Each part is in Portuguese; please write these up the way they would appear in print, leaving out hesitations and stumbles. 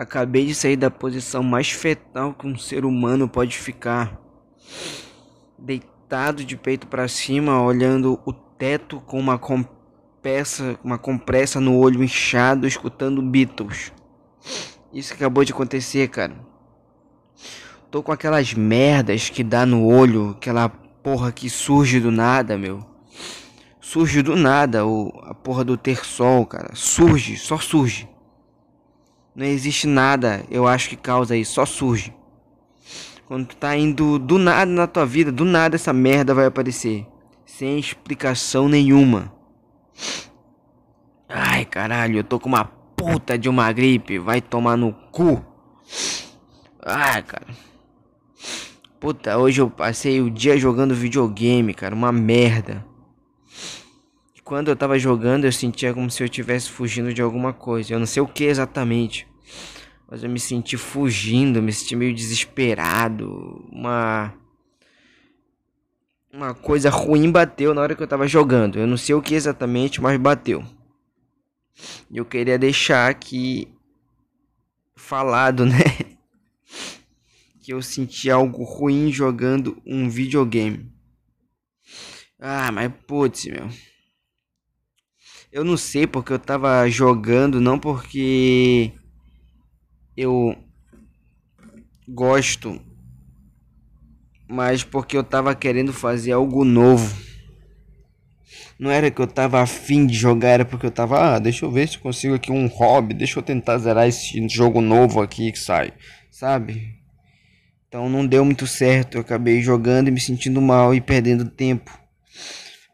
Acabei de sair da posição mais fetal que um ser humano pode ficar. Deitado de peito para cima, olhando o teto com uma compressa no olho inchado, escutando Beatles. Isso acabou de acontecer, cara. Tô com aquelas merdas que dá no olho, aquela porra que surge do nada, meu. Surge do nada, a porra do ter sol, cara. Surge, só surge. Não existe nada, eu acho, que causa isso, só surge. Quando tu tá indo do nada na tua vida, do nada essa merda vai aparecer. Sem explicação nenhuma. Ai, caralho, eu tô com uma puta de uma gripe, vai tomar no cu. Ai, cara. Puta, hoje eu passei o dia jogando videogame, cara, uma merda. Quando eu tava jogando, eu sentia como se eu estivesse fugindo de alguma coisa. Eu não sei o que exatamente, mas eu me senti fugindo, me senti meio desesperado. Uma coisa ruim bateu na hora que eu tava jogando. Eu não sei o que exatamente, mas bateu. Eu queria deixar aqui falado, né? Que eu senti algo ruim jogando um videogame. Ah, mas putz, meu. Eu não sei porque eu tava jogando, não porque eu gosto, mas porque eu tava querendo fazer algo novo. Não era que eu tava afim de jogar, era porque eu tava, deixa eu ver se eu consigo aqui um hobby, deixa eu tentar zerar esse jogo novo aqui que sai, sabe? Então não deu muito certo, eu acabei jogando e me sentindo mal e perdendo tempo.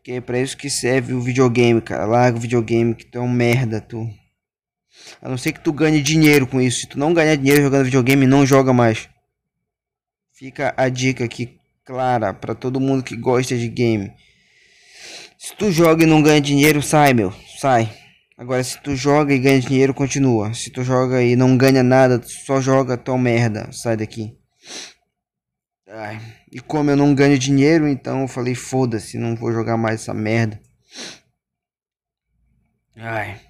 Que é pra isso que serve o videogame, cara. Larga o videogame, que tu é um merda, tu. A não ser que tu ganhe dinheiro com isso. Se tu não ganhar dinheiro jogando videogame, não joga mais. Fica a dica aqui, clara, pra todo mundo que gosta de game. Se tu joga e não ganha dinheiro, sai, meu. Sai. Agora, se tu joga e ganha dinheiro, continua. Se tu joga e não ganha nada, tu só joga, tu é um merda. Sai daqui. Ai, e como eu não ganho dinheiro, então eu falei, foda-se, não vou jogar mais essa merda. Ai,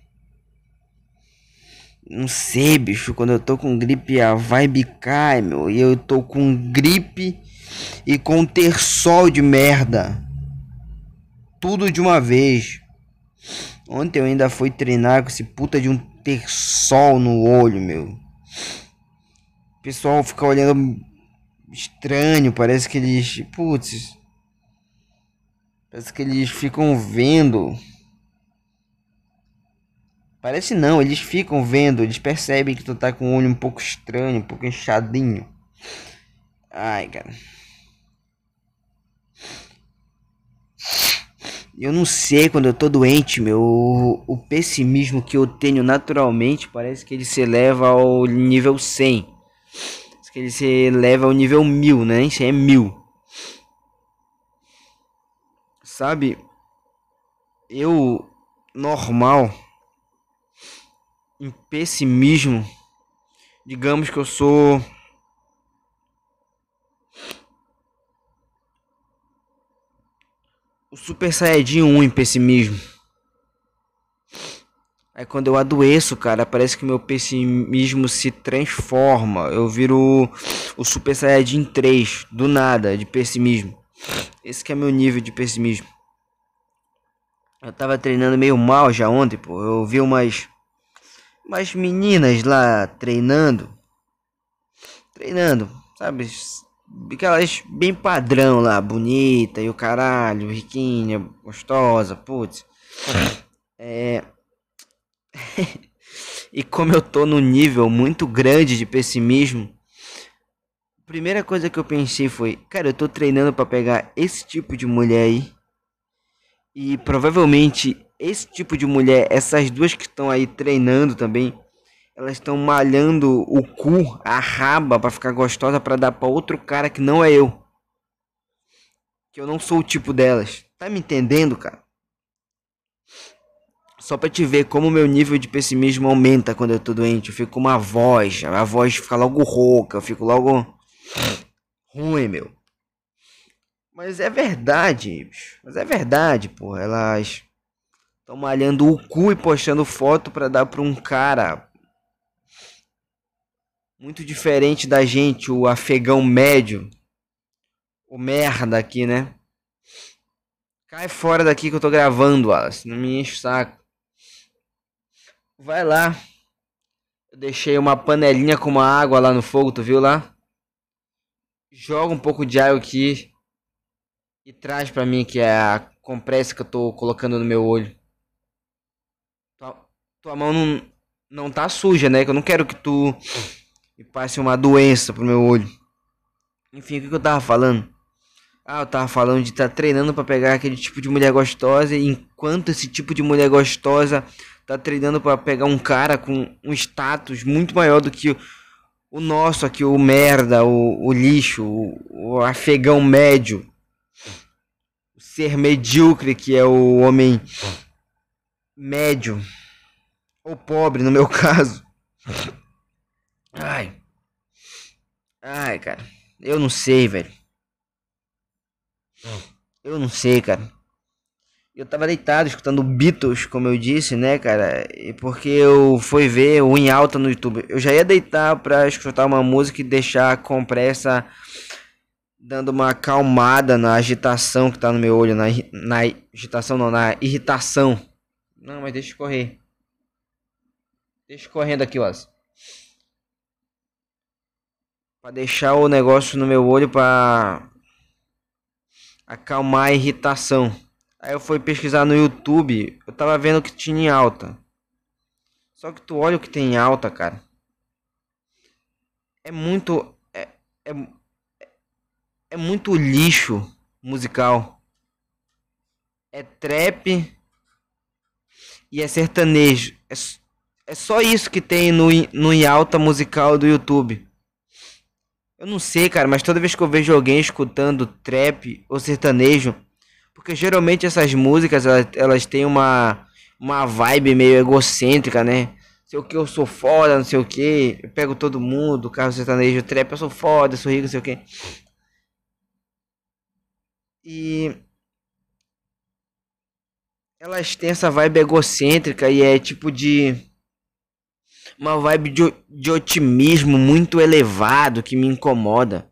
não sei, bicho, quando eu tô com gripe a vibe cai, meu. E eu tô com gripe e com ter sol de merda. Tudo de uma vez. Ontem eu ainda fui treinar com esse puta de um ter sol no olho, meu. O pessoal fica olhando estranho, parece que eles, putz, parece que eles ficam vendo, parece não, eles ficam vendo, eles percebem que tu tá com o olho um pouco estranho, um pouco inchadinho. Ai, cara, eu não sei, quando eu tô doente, meu, o pessimismo que eu tenho naturalmente, parece que ele se eleva ao nível 100. Ele se leva ao nível 1000, né? Isso é 1000. Sabe? Eu, normal, em pessimismo, digamos que eu sou 1 em pessimismo. Aí quando eu adoeço, cara, parece que meu pessimismo se transforma. Eu viro o Super Sayjin 3, do nada, de pessimismo. Esse que é meu nível de pessimismo. Eu tava treinando meio mal já ontem, pô. Eu vi umas meninas lá treinando. Treinando, sabe? Aquelas bem padrão lá, bonita e o caralho, riquinha, gostosa, putz. E como eu tô num nível muito grande de pessimismo, a primeira coisa que eu pensei foi, cara, eu tô treinando pra pegar esse tipo de mulher aí. E provavelmente esse tipo de mulher, essas duas que estão aí treinando também, elas estão malhando o cu, a raba, pra ficar gostosa, pra dar pra outro cara que não é eu. Que eu não sou o tipo delas. Tá me entendendo, cara? Só pra te ver como meu nível de pessimismo aumenta quando eu tô doente. Eu fico com uma voz, a voz fica logo rouca, eu fico logo ruim, meu. Mas é verdade, bicho. Mas é verdade, porra. Elas estão malhando o cu e postando foto pra dar pra um cara. muito diferente da gente, o afegão médio, o merda aqui, né? Cai fora daqui que eu tô gravando, Wallace, não me enche o saco. Vai lá. Eu deixei uma panelinha com uma água lá no fogo, tu viu lá? Joga um pouco de alho aqui e traz pra mim, que é a compressa que eu tô colocando no meu olho. Tua mão não tá suja, né? Que eu não quero que tu me passe uma doença pro meu olho. Enfim, o que eu tava falando? Ah, eu tava falando de tá treinando pra pegar aquele tipo de mulher gostosa. E enquanto esse tipo de mulher gostosa tá treinando pra pegar um cara com um status muito maior do que o nosso aqui, o merda, o lixo, o afegão médio, o ser medíocre que é o homem médio, ou pobre no meu caso. Ai, cara, eu não sei, velho. Eu não sei, cara. Eu tava deitado escutando Beatles, como eu disse, né, cara? E porque eu fui ver o Em Alta no YouTube. Eu já ia deitar pra escutar uma música e deixar a compressa dando uma acalmada na agitação que tá no meu olho. Na agitação não, na irritação. Não, mas deixa correr. Deixa correndo aqui, ó. Pra deixar o negócio no meu olho pra acalmar a irritação. Aí eu fui pesquisar no YouTube. Eu tava vendo o que tinha em alta. Só que tu olha o que tem em alta, cara. É muito... É muito lixo musical. É trap e é sertanejo. É só isso que tem no Em Alta musical do YouTube. Eu não sei, cara, mas toda vez que eu vejo alguém escutando trap ou sertanejo, porque geralmente essas músicas elas têm uma vibe meio egocêntrica, né? Sei o que, eu sou foda, não sei o que, eu pego todo mundo, carro sertanejo, trap, eu sou foda, eu sou rico, não sei o que. E elas têm essa vibe egocêntrica e é tipo de... uma vibe de otimismo muito elevado que me incomoda.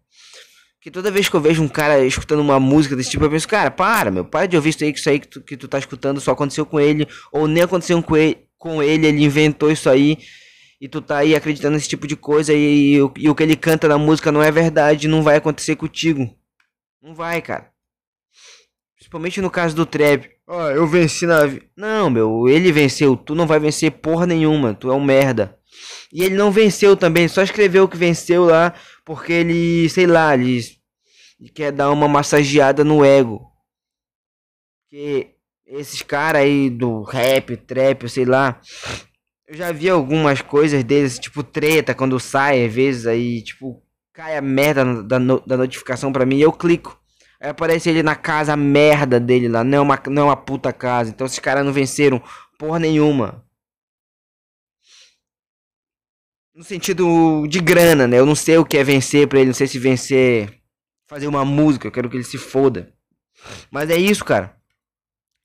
Porque toda vez que eu vejo um cara escutando uma música desse tipo, eu penso, cara, para de ouvir isso aí, que isso aí que tu tá escutando só aconteceu com ele, ou nem aconteceu com ele, ele inventou isso aí, e tu tá aí acreditando nesse tipo de coisa, e o que ele canta na música não é verdade, não vai acontecer contigo. Não vai, cara. Principalmente no caso do trap. Ah, eu venci na vida. Não, meu, ele venceu. Tu não vai vencer porra nenhuma. Tu é um merda. E ele não venceu também. Só escreveu que venceu lá porque ele, sei lá, ele quer dar uma massageada no ego. Porque esses caras aí do rap, trap, sei lá, eu já vi algumas coisas deles, tipo treta, quando sai, às vezes aí, tipo, cai a merda da notificação pra mim e eu clico. Aí aparece ele na casa merda dele lá. Não é uma puta casa. Então esses caras não venceram porra nenhuma. No sentido de grana, né? Eu não sei o que é vencer pra ele. Não sei se vencer... fazer uma música. Eu quero que ele se foda. Mas é isso, cara.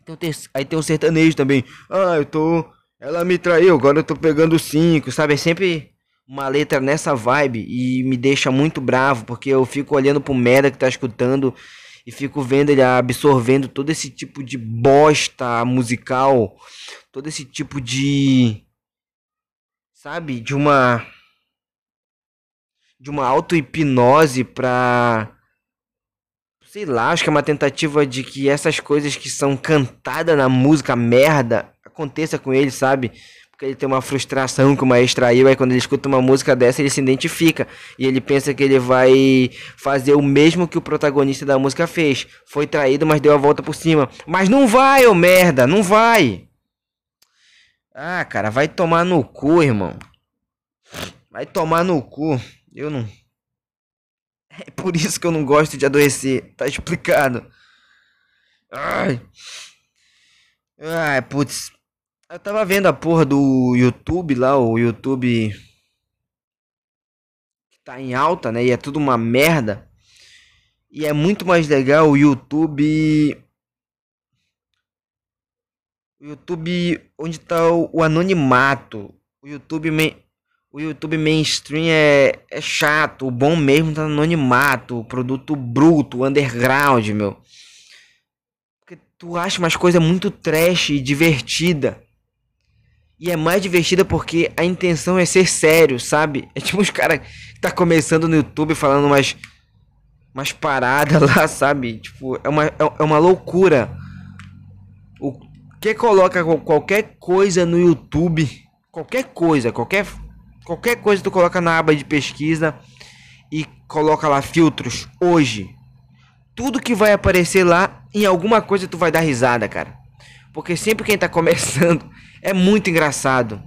Então, aí tem um sertanejo também. Ah, eu tô... ela me traiu. Agora eu tô pegando 5. Sabe? É sempre uma letra nessa vibe. E me deixa muito bravo. Porque eu fico olhando pro merda que tá escutando... e fico vendo ele absorvendo todo esse tipo de bosta musical. Todo esse tipo de... sabe? De uma auto-hipnose pra... sei lá, acho que é uma tentativa de que essas coisas que são cantadas na música merda aconteça com ele, sabe? Porque ele tem uma frustração que o maestro traiu. Aí quando ele escuta uma música dessa, ele se identifica. E ele pensa que ele vai fazer o mesmo que o protagonista da música fez. Foi traído, mas deu a volta por cima. Mas não vai, ô merda, não vai. Ah, cara, vai tomar no cu, irmão. Vai tomar no cu. Eu não... é por isso que eu não gosto de adoecer. Tá explicado. Ai, putz. Eu tava vendo a porra do YouTube lá, o YouTube que tá em alta, né? E é tudo uma merda. E é muito mais legal o YouTube... o YouTube onde tá o anonimato. O YouTube O YouTube mainstream é chato. O bom mesmo tá no anonimato. Produto bruto, underground, meu. Porque tu acha umas coisas muito trash e divertida. E é mais divertida porque a intenção é ser sério, sabe? É tipo os caras que tá começando no YouTube falando umas paradas lá, sabe? Tipo, é uma loucura. O que coloca qualquer coisa no YouTube, qualquer coisa tu coloca na aba de pesquisa e coloca lá filtros hoje. Tudo que vai aparecer lá, em alguma coisa tu vai dar risada, cara. Porque sempre quem tá começando é muito engraçado.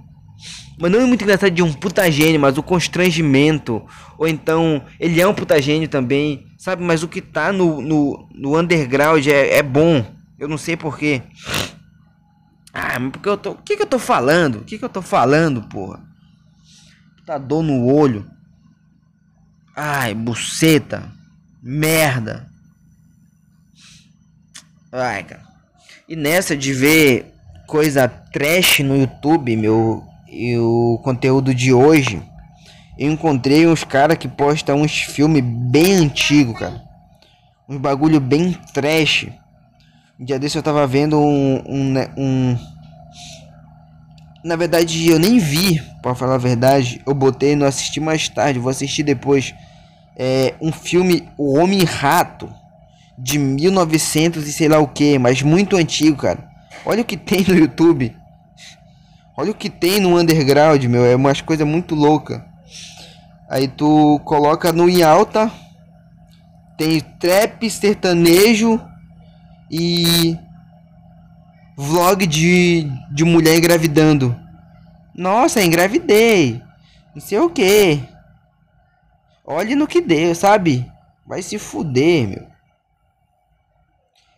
Mas não é muito engraçado de um puta gênio, mas o constrangimento. Ou então, ele é um puta gênio também, sabe? Mas o que tá no underground é bom. Eu não sei porquê. Ah, mas porque eu tô... O que que eu tô falando, porra? Tá dor no olho. Ai, buceta. Merda. Ai, cara. E nessa de ver coisa trash no YouTube, meu, e o conteúdo de hoje, eu encontrei uns caras que postam uns filmes bem antigos, cara. Uns bagulho bem trash. Um dia desse eu tava vendo Na verdade eu nem vi, pra falar a verdade, eu botei não assisti mais tarde, vou assistir depois. É um filme, O Homem-Rato, de 1900 e sei lá o que, mas muito antigo, cara. Olha o que tem no YouTube, olha o que tem no underground, meu, é umas coisas muito louca. Aí tu coloca no em alta, tem trap, sertanejo e... vlog de mulher engravidando. Nossa, engravidei. Não sei o que. Olhe no que deu, sabe? Vai se fuder, meu.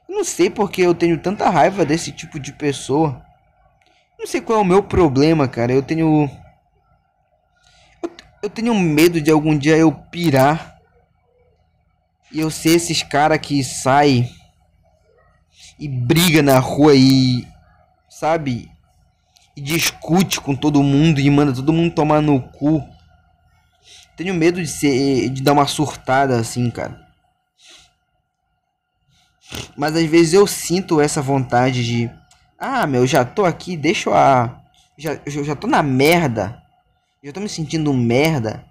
Não sei porque eu tenho tanta raiva desse tipo de pessoa. Não sei qual é o meu problema, cara. Eu tenho medo de algum dia eu pirar. E eu ser esses cara que sai e briga na rua e, sabe, e discute com todo mundo e manda todo mundo tomar no cu. Tenho medo de dar uma surtada assim, cara. Mas às vezes eu sinto essa vontade de... Ah, meu, já tô aqui, já tô na merda. Já tô me sentindo merda.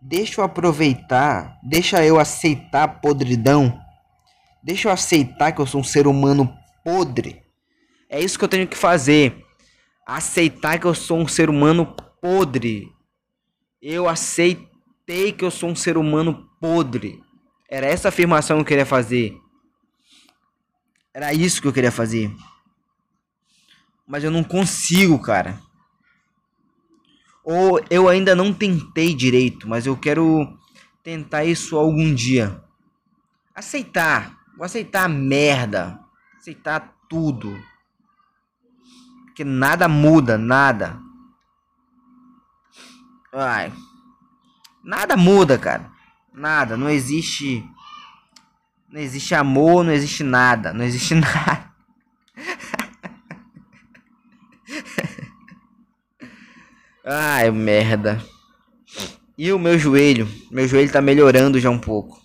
Deixa eu aproveitar. Deixa eu aceitar a podridão. Deixa eu aceitar que eu sou um ser humano podre. É isso que eu tenho que fazer. Aceitar que eu sou um ser humano podre. Eu aceitei que eu sou um ser humano podre. Era essa afirmação que eu queria fazer. Era isso que eu queria fazer. Mas eu não consigo, cara. Ou eu ainda não tentei direito, mas eu quero tentar isso algum dia. Aceitar. Vou aceitar a merda, aceitar tudo, porque nada muda, nada. Ai, nada muda, cara, nada, não existe amor, não existe nada. Ai, merda. E o meu joelho tá melhorando já um pouco.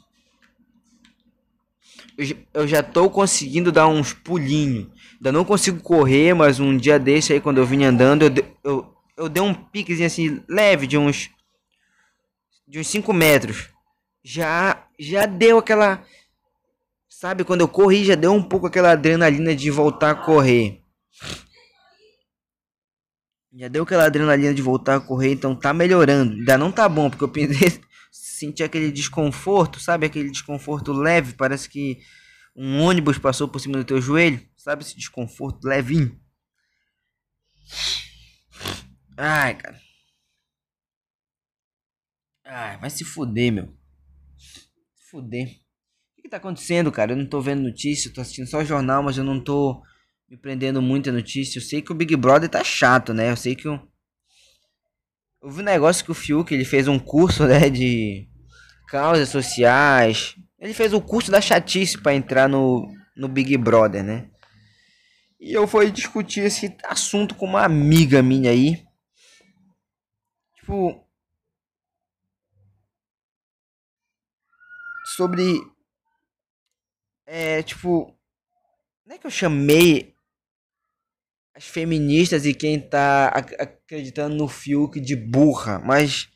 Eu já tô conseguindo dar uns pulinhos. Ainda não consigo correr, mas um dia desse aí, quando eu vim andando, eu dei um piquezinho assim, leve, de uns 5 metros. Já deu aquela... Sabe, quando eu corri, já deu um pouco aquela adrenalina de voltar a correr. Então tá melhorando. Ainda não tá bom, porque eu pensei... Senti aquele desconforto, sabe? Aquele desconforto leve, parece que um ônibus passou por cima do teu joelho. Sabe esse desconforto levinho? Ai, cara. Ai, vai se fuder, meu. Se fuder. O que tá acontecendo, cara? Eu não tô vendo notícia, eu tô assistindo só jornal, mas eu não tô me prendendo muito a notícia. Eu sei que o Big Brother tá chato, né? Eu sei que o... Eu vi um negócio que o Fiuk, ele fez um curso, né, de causas sociais. Ele fez o curso da chatice para entrar no Big Brother, né? E eu fui discutir esse assunto com uma amiga minha aí. tipo, sobre, tipo, não é que eu chamei as feministas e quem tá acreditando no Fiuk de burra, mas,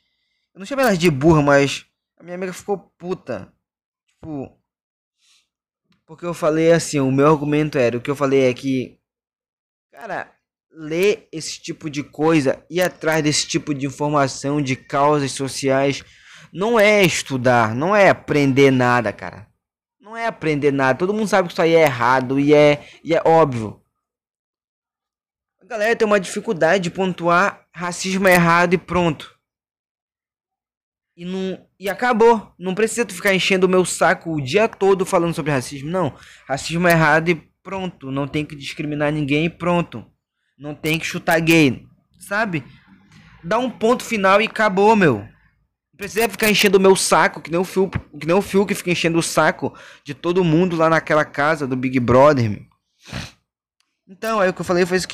eu não chamei elas de burra, mas a minha amiga ficou puta, tipo, porque eu falei assim, o meu argumento era, o que eu falei é que, cara, ler esse tipo de coisa, ir atrás desse tipo de informação, de causas sociais, não é estudar, não é aprender nada, cara. Não é aprender nada, todo mundo sabe que isso aí é errado e é óbvio. A galera tem uma dificuldade de pontuar racismo é errado e pronto. E acabou, não precisa tu ficar enchendo o meu saco o dia todo falando sobre racismo, não. Racismo é errado e pronto, não tem que discriminar ninguém e pronto. Não tem que chutar gay, sabe? Dá um ponto final e acabou, meu. Não precisa ficar enchendo o meu saco, que nem o Fiuk que fica enchendo o saco de todo mundo lá naquela casa do Big Brother, meu. Então, aí o que eu falei foi isso,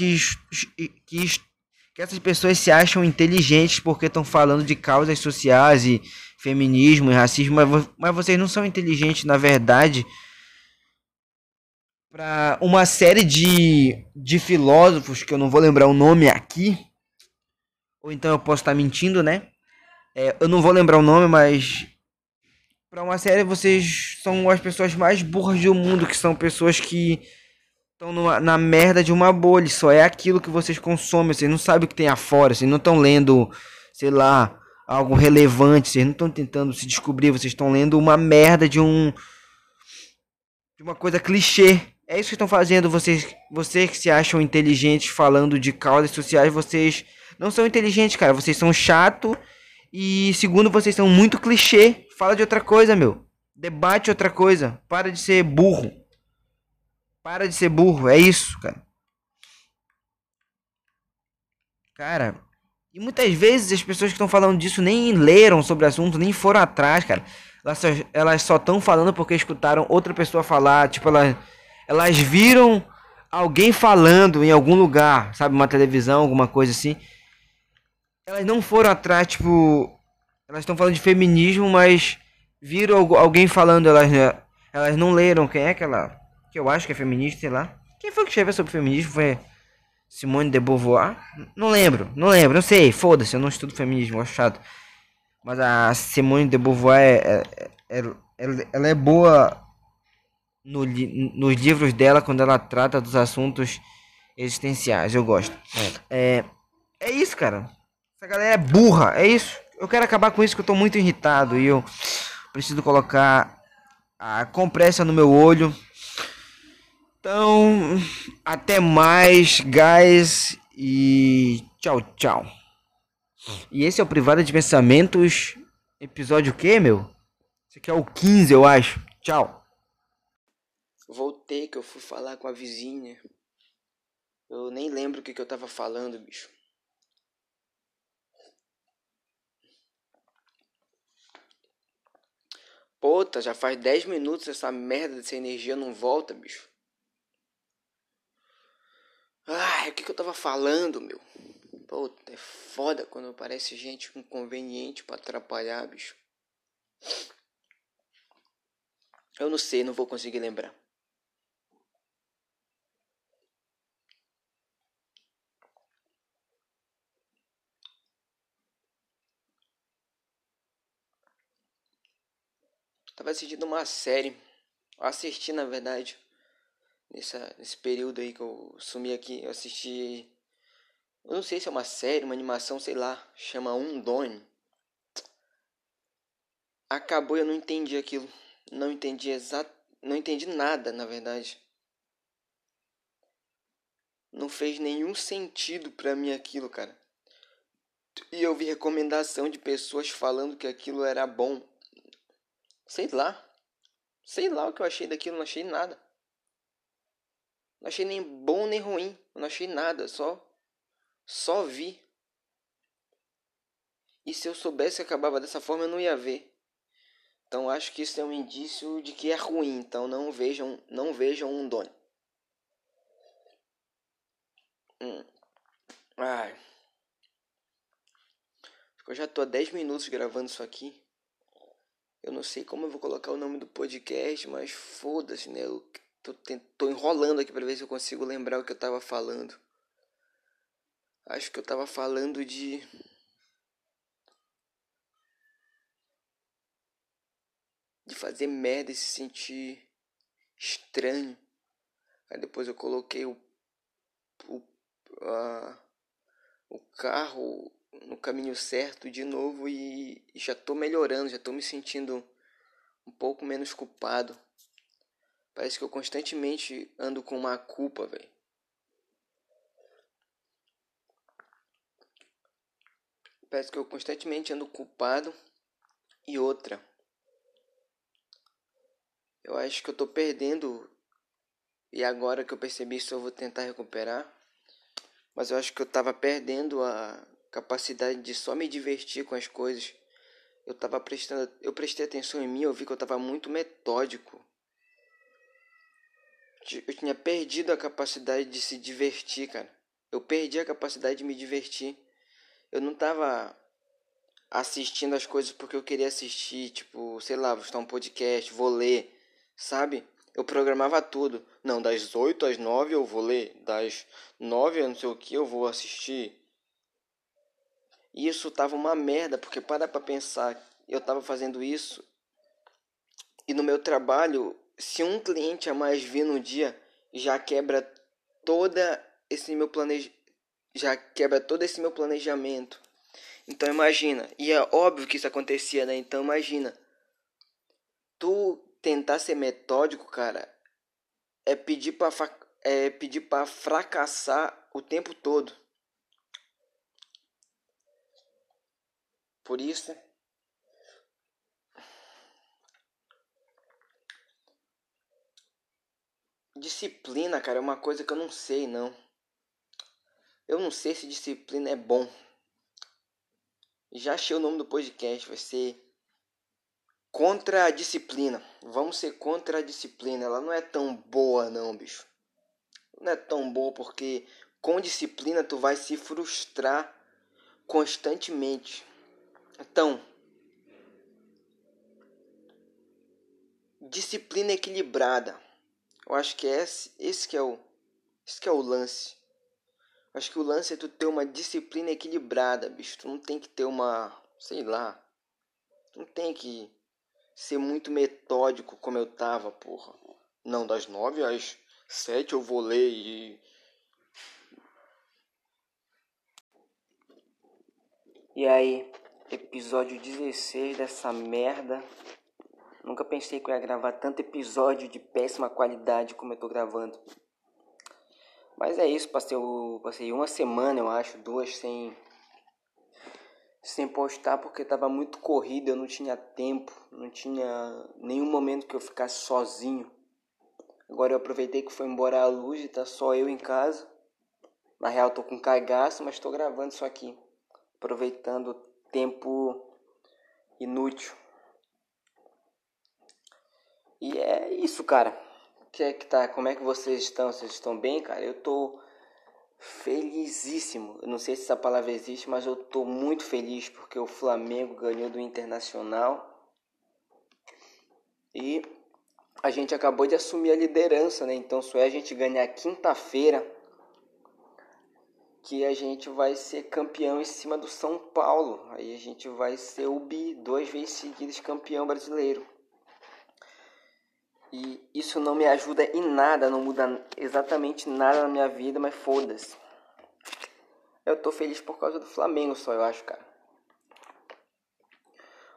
que essas pessoas se acham inteligentes porque estão falando de causas sociais e feminismo e racismo, mas vocês não são inteligentes, na verdade, para uma série de filósofos, que eu não vou lembrar o nome aqui, ou então eu posso estar mentindo, né? Eu não vou lembrar o nome, mas para uma série vocês são as pessoas mais burras do mundo, que são pessoas que estão na merda de uma bolha, só é aquilo que vocês consomem, vocês não sabem o que tem afora, vocês não estão lendo, sei lá, algo relevante, vocês não estão tentando se descobrir, vocês estão lendo uma merda de uma coisa clichê. É isso que estão fazendo, vocês que se acham inteligentes falando de causas sociais, vocês não são inteligentes, cara. Vocês são chato e, segundo, vocês são muito clichê. Fala de outra coisa, meu. Debate outra coisa. Para de ser burro. Para de ser burro, é isso, cara. Cara, e muitas vezes as pessoas que estão falando disso nem leram sobre o assunto, nem foram atrás, cara. Elas só estão falando porque escutaram outra pessoa falar, tipo, elas viram alguém falando em algum lugar, sabe, uma televisão, alguma coisa assim. Elas não foram atrás, tipo, elas estão falando de feminismo, mas viram alguém falando, elas não leram quem é aquela, que eu acho que é feminista, sei lá. Quem foi que escreveu sobre feminismo? Foi Simone de Beauvoir? Não lembro, não sei, foda-se, eu não estudo feminismo, eu acho chato. Mas a Simone de Beauvoir, ela é boa nos livros dela quando ela trata dos assuntos existenciais. Eu gosto. É isso, cara. Essa galera é burra. É isso. Eu quero acabar com isso, que eu tô muito irritado. E eu preciso colocar a compressa no meu olho. Então, até mais, guys. E tchau, tchau. E esse é o Privada de Pensamentos, episódio o quê, meu? Esse aqui é o 15, eu acho. Tchau. Voltei, que eu fui falar com a vizinha. Eu nem lembro o que eu tava falando, bicho. Puta, já faz 10 minutos essa merda dessa energia não volta, bicho. Ai, o que eu tava falando, meu? Puta, é foda quando aparece gente inconveniente pra atrapalhar, bicho. Eu não sei, não vou conseguir lembrar. Eu tava assistindo uma série. Eu assisti, na verdade, nesse período aí que eu sumi aqui, eu assisti... Eu não sei se é uma série, uma animação, sei lá. Chama Undone. Acabou e eu não entendi aquilo. Não entendi nada, na verdade. Não fez nenhum sentido pra mim aquilo, cara. E eu vi recomendação de pessoas falando que aquilo era bom. Sei lá. Sei lá o que eu achei daquilo, não achei nada. Não achei nem bom nem ruim. Não achei nada, só vi. E se eu soubesse que acabava dessa forma, eu não ia ver. Então acho que isso é um indício de que é ruim. Então não vejam Undone. Ai. Eu já tô há 10 minutos gravando isso aqui. Eu não sei como eu vou colocar o nome do podcast, mas foda-se, né? Eu tô enrolando aqui pra ver se eu consigo lembrar o que eu tava falando. Acho que eu tava falando de... fazer merda e se sentir estranho. Aí depois eu coloquei o carro no caminho certo de novo e já tô melhorando, já tô me sentindo um pouco menos culpado. Parece que eu constantemente ando com uma culpa, velho. Parece que eu constantemente ando culpado. E outra, eu acho que eu tô perdendo, e agora que eu percebi isso eu vou tentar recuperar, mas eu acho que eu tava perdendo a capacidade de só me divertir com as coisas. Eu prestei atenção em mim, eu vi que eu tava muito metódico. Eu tinha perdido a capacidade de se divertir, cara. Eu perdi a capacidade de me divertir. Eu não tava assistindo as coisas porque eu queria assistir, tipo, sei lá, vou estar um podcast, vou ler. Sabe? Eu programava tudo. Não, das 8 às 9 eu vou ler. Das 9 eu não sei o que eu vou assistir. E isso tava uma merda, porque para pra pensar. Eu tava fazendo isso. E no meu trabalho, se um cliente a mais vir no dia, já quebra todo esse meu planejamento. Então imagina. E é óbvio que isso acontecia, né? Então imagina. Tu... tentar ser metódico, cara, é pedir pra fracassar o tempo todo. Por isso, disciplina, cara, é uma coisa que eu não sei, não. Eu não sei se disciplina é bom. Já achei o nome do podcast, vai ser... contra a disciplina. Vamos ser contra a disciplina. Ela não é tão boa não, bicho. Não é tão boa porque com disciplina tu vai se frustrar constantemente. Então, disciplina equilibrada. Eu acho que esse que é o lance. Eu acho que o lance é tu ter uma disciplina equilibrada, bicho. Tu não tem que ter uma, sei lá. Tu não tem que ser muito metódico como eu tava, porra. Não, das 9 às 7 eu vou ler E aí, episódio 16 dessa merda. Nunca pensei que eu ia gravar tanto episódio de péssima qualidade como eu tô gravando. Mas é isso, passei uma semana, eu acho, duas sem postar porque tava muito corrido, eu não tinha tempo, não tinha nenhum momento que eu ficasse sozinho. Agora eu aproveitei que foi embora a luz e tá só eu em casa. Na real tô com cagaço, mas tô gravando isso aqui, aproveitando o tempo inútil. E é isso, cara. Que é que tá? Como é que vocês estão? Vocês estão bem, cara? Eu tô felizíssimo, eu não sei se essa palavra existe, mas eu tô muito feliz porque o Flamengo ganhou do Internacional e a gente acabou de assumir a liderança, né? Então só é a gente ganhar quinta-feira que a gente vai ser campeão em cima do São Paulo, aí a gente vai ser o bi, 2 vezes seguidas campeão brasileiro. E isso não me ajuda em nada, não muda exatamente nada na minha vida, mas foda-se. Eu tô feliz por causa do Flamengo só, eu acho, cara.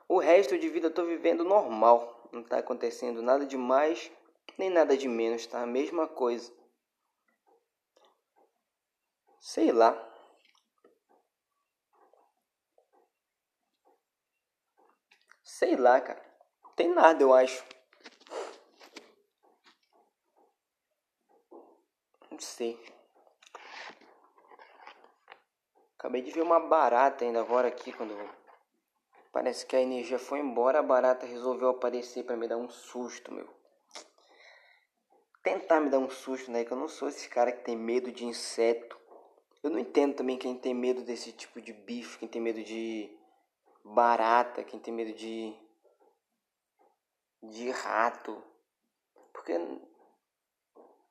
O resto de vida eu tô vivendo normal. Não tá acontecendo nada de mais, nem nada de menos, tá? A mesma coisa. Sei lá. Sei lá, cara. Tem nada, eu acho. Não sei. Acabei de ver uma barata ainda agora aqui. Quando parece que a energia foi embora, a barata resolveu aparecer pra me dar um susto, meu. Tentar me dar um susto, né? Que eu não sou esse cara que tem medo de inseto. Eu não entendo também quem tem medo desse tipo de bicho, quem tem medo de barata, quem tem medo de rato. Porque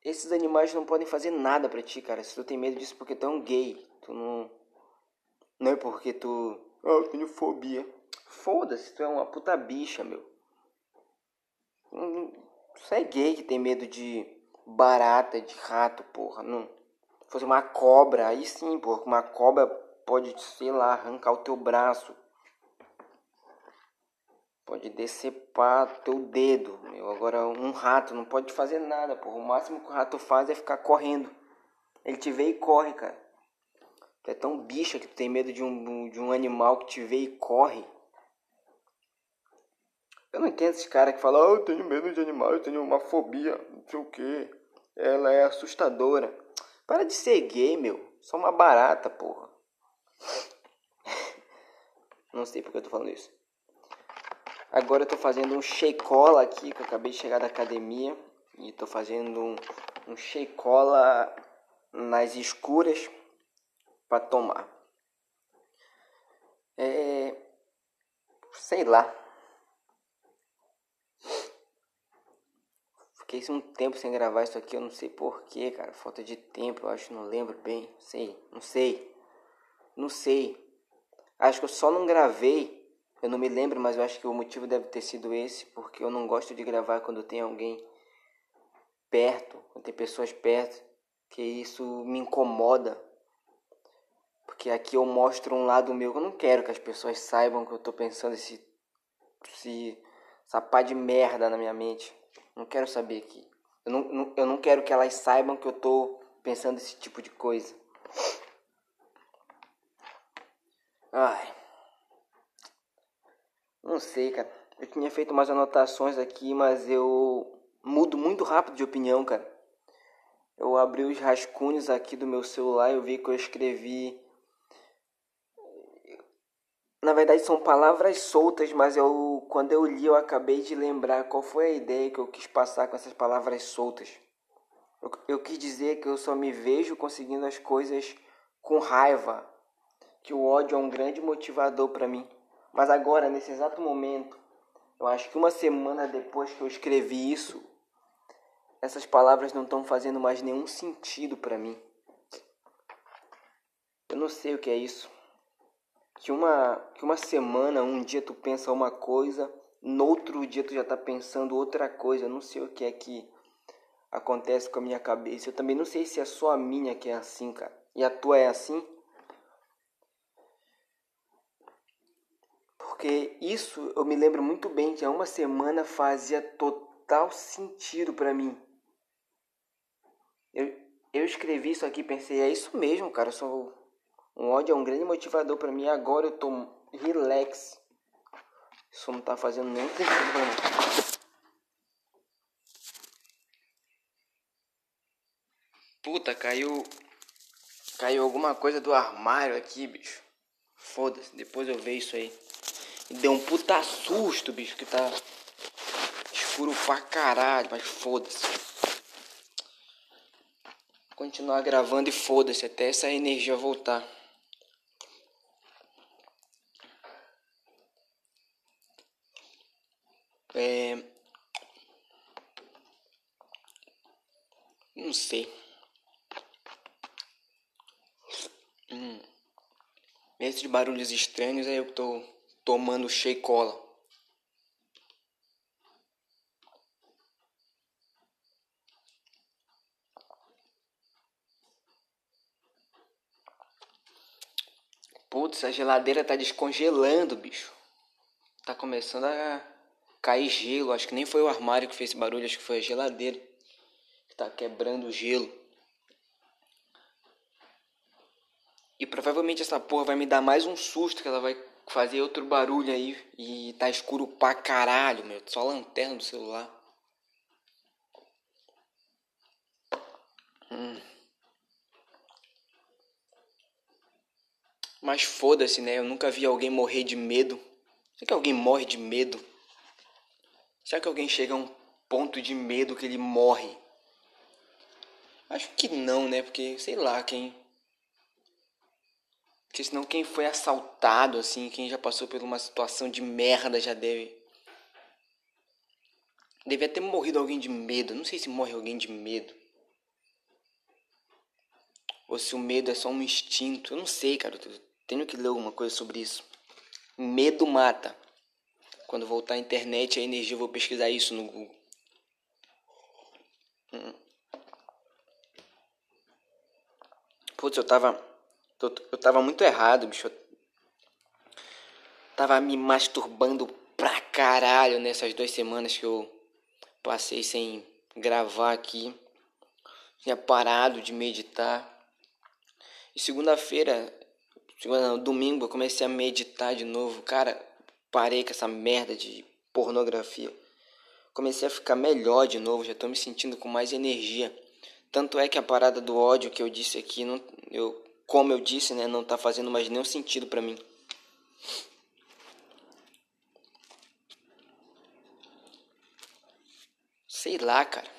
esses animais não podem fazer nada pra ti, cara. Se tu tem medo disso porque tu é um gay. Tu não... Não é porque tu... Ah, eu tenho fobia. Foda-se, tu é uma puta bicha, meu. Tu é gay que tem medo de barata, de rato, porra. Não. Se fosse uma cobra, aí sim, porra. Uma cobra pode, sei lá, arrancar o teu braço. Pode decepar teu dedo, meu. Agora um rato não pode fazer nada, porra. O máximo que o rato faz é ficar correndo. Ele te vê e corre, cara. Tu é tão bicha que tu tem medo de um animal que te vê e corre. Eu não entendo esses caras que falam, eu tenho medo de animal, eu tenho uma fobia, não sei o que. Ela é assustadora. Para de ser gay, meu. Só uma barata, porra. Não sei porque eu tô falando isso. Agora eu tô fazendo um shake-cola aqui, que eu acabei de chegar da academia. E tô fazendo um shake-cola nas escuras pra tomar. Sei lá. Fiquei um tempo sem gravar isso aqui, eu não sei porquê, cara. Falta de tempo, eu acho, não lembro bem. Não sei. Acho que eu só não gravei. Eu não me lembro, mas eu acho que o motivo deve ter sido esse. Porque eu não gosto de gravar quando tem alguém perto. Quando tem pessoas perto. Que isso me incomoda. Porque aqui eu mostro um lado meu. Eu não quero que as pessoas saibam que eu tô pensando essa pá de merda na minha mente. Não quero saber aqui. Eu não quero que elas saibam que eu tô pensando esse tipo de coisa. Ai. Não sei, cara. Eu tinha feito umas anotações aqui, mas eu mudo muito rápido de opinião, cara. Eu abri os rascunhos aqui do meu celular e eu vi que eu escrevi... Na verdade são palavras soltas, mas quando eu li eu acabei de lembrar qual foi a ideia que eu quis passar com essas palavras soltas. Eu quis dizer que eu só me vejo conseguindo as coisas com raiva, que o ódio é um grande motivador para mim. Mas agora, nesse exato momento, eu acho que uma semana depois que eu escrevi isso, essas palavras não estão fazendo mais nenhum sentido para mim. Eu não sei o que é isso. Que uma semana, um dia tu pensa uma coisa, no outro dia tu já tá pensando outra coisa. Eu não sei o que é que acontece com a minha cabeça. Eu também não sei se é só a minha que é assim, cara. E a tua é assim? Porque isso eu me lembro muito bem, que há uma semana fazia total sentido pra mim. Eu escrevi isso aqui e pensei, é isso mesmo, cara, eu sou... Um ódio é um grande motivador pra mim. Agora eu tô relax. Isso não tá fazendo nenhum sentido pra mim. Puta, caiu. Caiu alguma coisa do armário aqui, bicho. Foda-se, depois eu vejo isso aí. Deu um puta susto, bicho, que tá escuro pra caralho, mas foda-se. Continuar gravando e foda-se até essa energia voltar. Não sei. Esses barulhos estranhos aí eu tô tomando shake-cola. Putz, a geladeira tá descongelando, bicho. Tá começando a cair gelo. Acho que nem foi o armário que fez esse barulho. Acho que foi a geladeira que tá quebrando o gelo. E provavelmente essa porra vai me dar mais um susto, que ela vai fazer outro barulho aí. E tá escuro pra caralho, meu. Só a lanterna do celular. Mas foda-se, né? Eu nunca vi alguém morrer de medo. Será que alguém morre de medo? Será que alguém chega a um ponto de medo que ele morre? Acho que não, né? Porque, sei lá, quem... Porque senão quem foi assaltado, assim, quem já passou por uma situação de merda já deve... Devia ter morrido alguém de medo. Não sei se morre alguém de medo. Ou se o medo é só um instinto. Eu não sei, cara. Eu tenho que ler alguma coisa sobre isso. Medo mata. Quando voltar à internet, a energia, eu vou pesquisar isso no Google. Putz, eu tava muito errado, bicho. Eu tava me masturbando pra caralho nessas 2 semanas que eu passei sem gravar aqui. Tinha parado de meditar. E domingo, eu comecei a meditar de novo. Cara, parei com essa merda de pornografia. Comecei a ficar melhor de novo. Já tô me sentindo com mais energia. Tanto é que a parada do ódio que eu disse aqui, não tá fazendo mais nenhum sentido pra mim. Sei lá, cara.